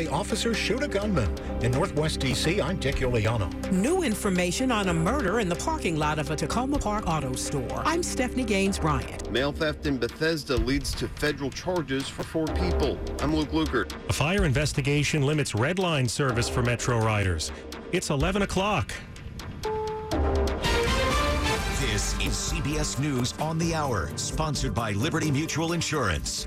The officer shoot a gunman. In Northwest D.C., I'm Dick Iuliano. New information on a murder in the parking lot of a Tacoma Park auto store. I'm Stephanie Gaines-Bryant. Mail theft in Bethesda leads to federal charges for 4 people. I'm Luke Lukert. A fire investigation limits red line service for Metro riders. It's 11 o'clock. This is CBS News on the Hour, sponsored by Liberty Mutual Insurance.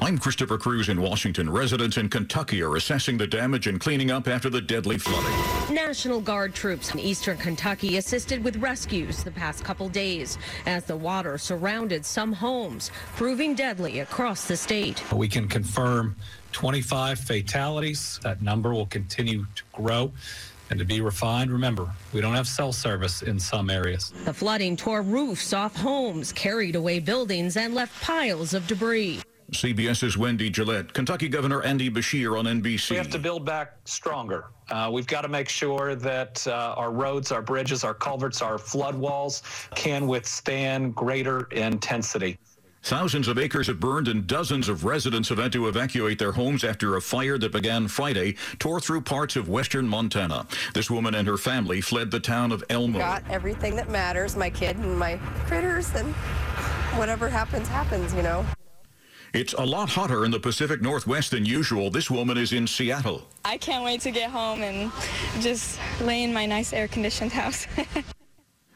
I'm Christopher Cruz in Washington. Residents in Kentucky are assessing the damage and cleaning up after the deadly flooding. National Guard troops in eastern Kentucky assisted with rescues the past couple days as the water surrounded some homes, proving deadly across the state. We can confirm 25 fatalities. That number will continue to grow and to be refined. Remember, we don't have cell service in some areas. The flooding tore roofs off homes, carried away buildings, and left piles of debris. CBS's Wendy Gillette. Kentucky Governor Andy Beshear on NBC. We have to build back stronger. We've got to make sure that our roads, our bridges, our culverts, our flood walls can withstand greater intensity. Thousands of acres have burned and dozens of residents have had to evacuate their homes after a fire that began Friday tore through parts of western Montana. This woman and her family fled the town of Elmo. Got everything that matters, my kid and my critters, and whatever happens, happens, you know. It's a lot hotter in the Pacific Northwest than usual. This woman is in Seattle. I can't wait to get home and just lay in my nice air-conditioned house.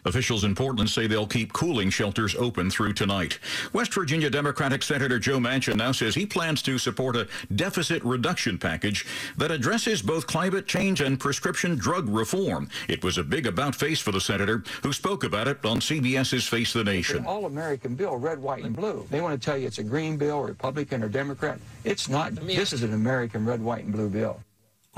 Officials in Portland say they'll keep cooling shelters open through tonight. West Virginia Democratic Senator Joe Manchin now says he plans to support a deficit reduction package that addresses both climate change and prescription drug reform. It was a big about-face for the senator, who spoke about it on CBS's Face the Nation. An all-American bill, red, white, and blue. They want to tell you it's a green bill, Republican, or Democrat. It's not. This is an American red, white, and blue bill.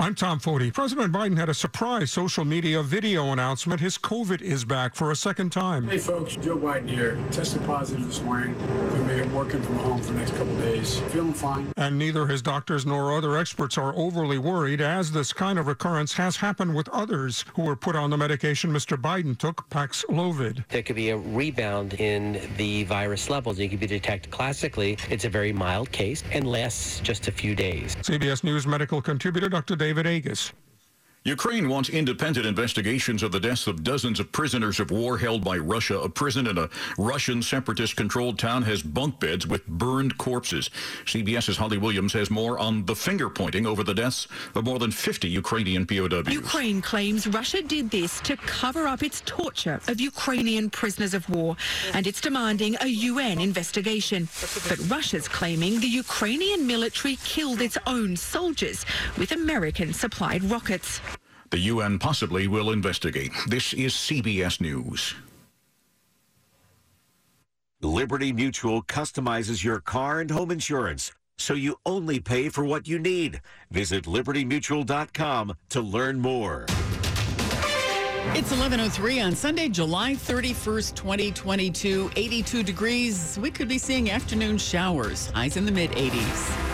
I'm Tom Foti. President Biden had a surprise social media video announcement. His COVID is back for a second time. Hey, folks. Joe Biden here. Tested positive this morning. We'll be working from home for the next couple of days. Feeling fine. And neither his doctors nor other experts are overly worried, as this kind of recurrence has happened with others who were put on the medication Mr. Biden took, Paxlovid. There could be a rebound in the virus levels. It could be detected classically. It's a very mild case and lasts just a few days. CBS News medical contributor Dr. David Agus. Ukraine wants independent investigations of the deaths of dozens of prisoners of war held by Russia. A prison in a Russian separatist-controlled town has bunk beds with burned corpses. CBS's Holly Williams has more on the finger-pointing over the deaths of more than 50 Ukrainian POWs. Ukraine claims Russia did this to cover up its torture of Ukrainian prisoners of war, and it's demanding a UN investigation. But Russia's claiming the Ukrainian military killed its own soldiers with American-supplied rockets. The UN possibly will investigate. This is CBS News. Liberty Mutual customizes your car and home insurance so you only pay for what you need. Visit libertymutual.com to learn more. It's 11:03 on Sunday, July 31st, 2022. 82 degrees. We could be seeing afternoon showers. Highs in the mid-80s.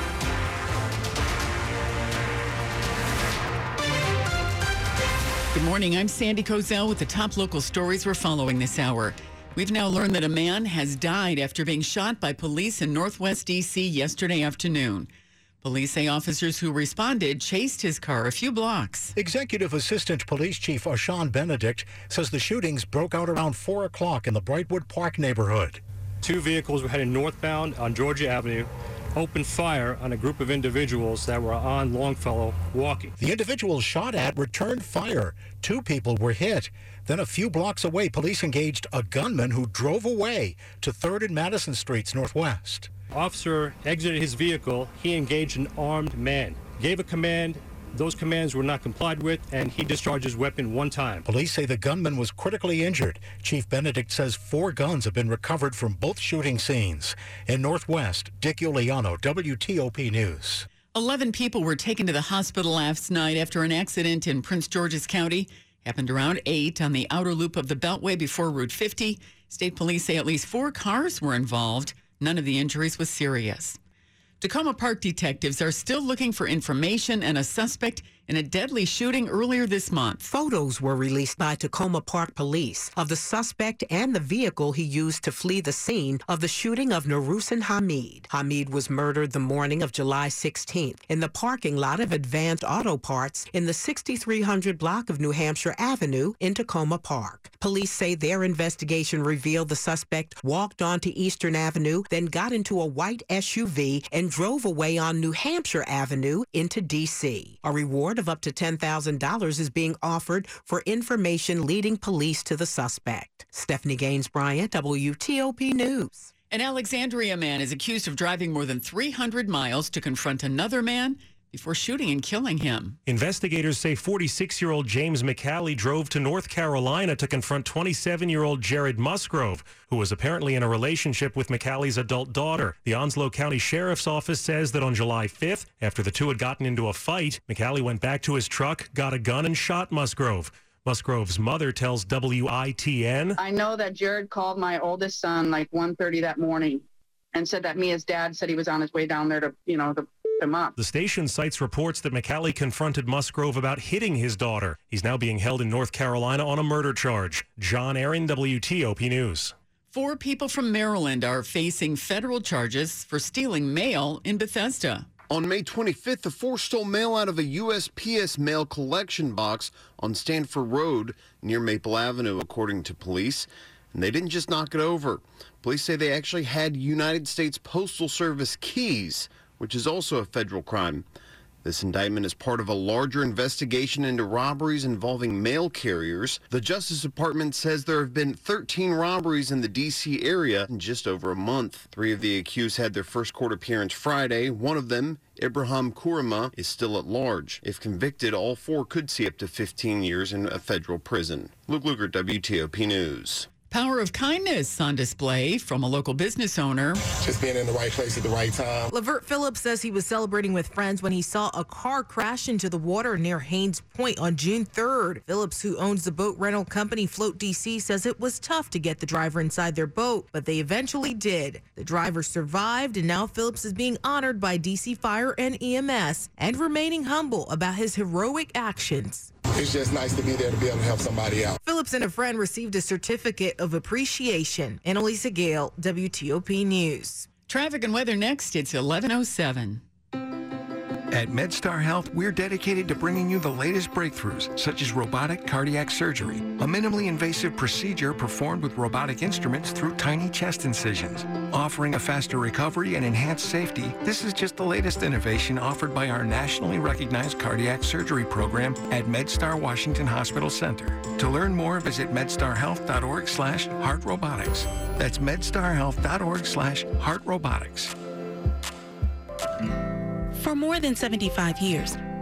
Good morning, I'm Sandy Kozel with the top local stories we're following this hour. We've now learned that a man has died after being shot by police in Northwest D.C. yesterday afternoon. Police say officers who responded chased his car a few blocks. Executive Assistant Police Chief Arshad Benedict says the shootings broke out around 4 o'clock in the Brightwood Park neighborhood. 2 vehicles were headed northbound on Georgia Avenue, opened fire on a group of individuals that were on Longfellow walking. The individuals shot at returned fire. 2 people were hit. Then a few blocks away, police engaged a gunman who drove away to 3rd and Madison Streets Northwest. Officer exited his vehicle. He engaged an armed man, gave a command. Those commands were not complied with, and he discharged his weapon 1 time. Police say the gunman was critically injured. Chief Benedict says 4 guns have been recovered from both shooting scenes. In Northwest, Dick Iuliano, WTOP News. 11 people were taken to the hospital last night after an accident in Prince George's County. Happened around 8 on the outer loop of the Beltway before Route 50. State police say at least 4 cars were involved. None of the injuries was serious. Tacoma Park detectives are still looking for information and a suspect in a deadly shooting earlier this month. Photos were released by Tacoma Park Police of the suspect and the vehicle he used to flee the scene of the shooting of Narusen Hamid. Hamid was murdered the morning of July 16th in the parking lot of Advanced Auto Parts in the 6300 block of New Hampshire Avenue in Tacoma Park. Police say their investigation revealed the suspect walked onto Eastern Avenue, then got into a white SUV and drove away on New Hampshire Avenue into D.C. A reward of up to $10,000 is being offered for information leading police to the suspect. Stephanie Gaines Bryant, WTOP News. An Alexandria man is accused of driving more than 300 miles to confront another man before shooting and killing him. Investigators say 46-year-old James McCallie drove to North Carolina to confront 27-year-old Jared Musgrove, who was apparently in a relationship with McCallie's adult daughter. The Onslow County Sheriff's Office says that on July 5th, after the two had gotten into a fight, McCallie went back to his truck, got a gun, and shot Musgrove. Musgrove's mother tells WITN, "I know that Jared called my oldest son like 1:30 that morning and said that Mia's dad said he was on his way down there to, to him up." The station cites reports that McCallie confronted Musgrove about hitting his daughter. He's now being held in North Carolina on a murder charge. John Aaron, WTOP News. Four people from Maryland are facing federal charges for stealing mail in Bethesda. On May 25th, the four stole mail out of a USPS mail collection box on Stanford Road near Maple Avenue, according to police. And they didn't just knock it over. Police say they actually had United States Postal Service keys, which is also a federal crime. This indictment is part of a larger investigation into robberies involving mail carriers. The Justice Department says there have been 13 robberies in the D.C. area in just over a month. Three of the accused had their first court appearance Friday. One of them, Ibrahim Kurma, is still at large. If convicted, all four could see up to 15 years in a federal prison. Luke Luger, WTOP News. Power of kindness on display from a local business owner. Just being in the right place at the right time. Lavert Phillips says he was celebrating with friends when he saw a car crash into the water near Haynes Point on June 3rd. Phillips, who owns the boat rental company Float DC, says it was tough to get the driver inside their boat, but they eventually did. The driver survived, and now Phillips is being honored by DC Fire and EMS and remaining humble about his heroic actions. It's just nice to be there to be able to help somebody out. Phillips and a friend received a certificate of appreciation. Annalisa Gale, WTOP News. Traffic and weather next. It's 11:07. At MedStar Health, we're dedicated to bringing you the latest breakthroughs, such as robotic cardiac surgery, a minimally invasive procedure performed with robotic instruments through tiny chest incisions. Offering a faster recovery and enhanced safety, this is just the latest innovation offered by our nationally recognized cardiac surgery program at MedStar Washington Hospital Center. To learn more, visit medstarhealth.org/heartrobotics. That's medstarhealth.org/heartrobotics. For more than 75 years,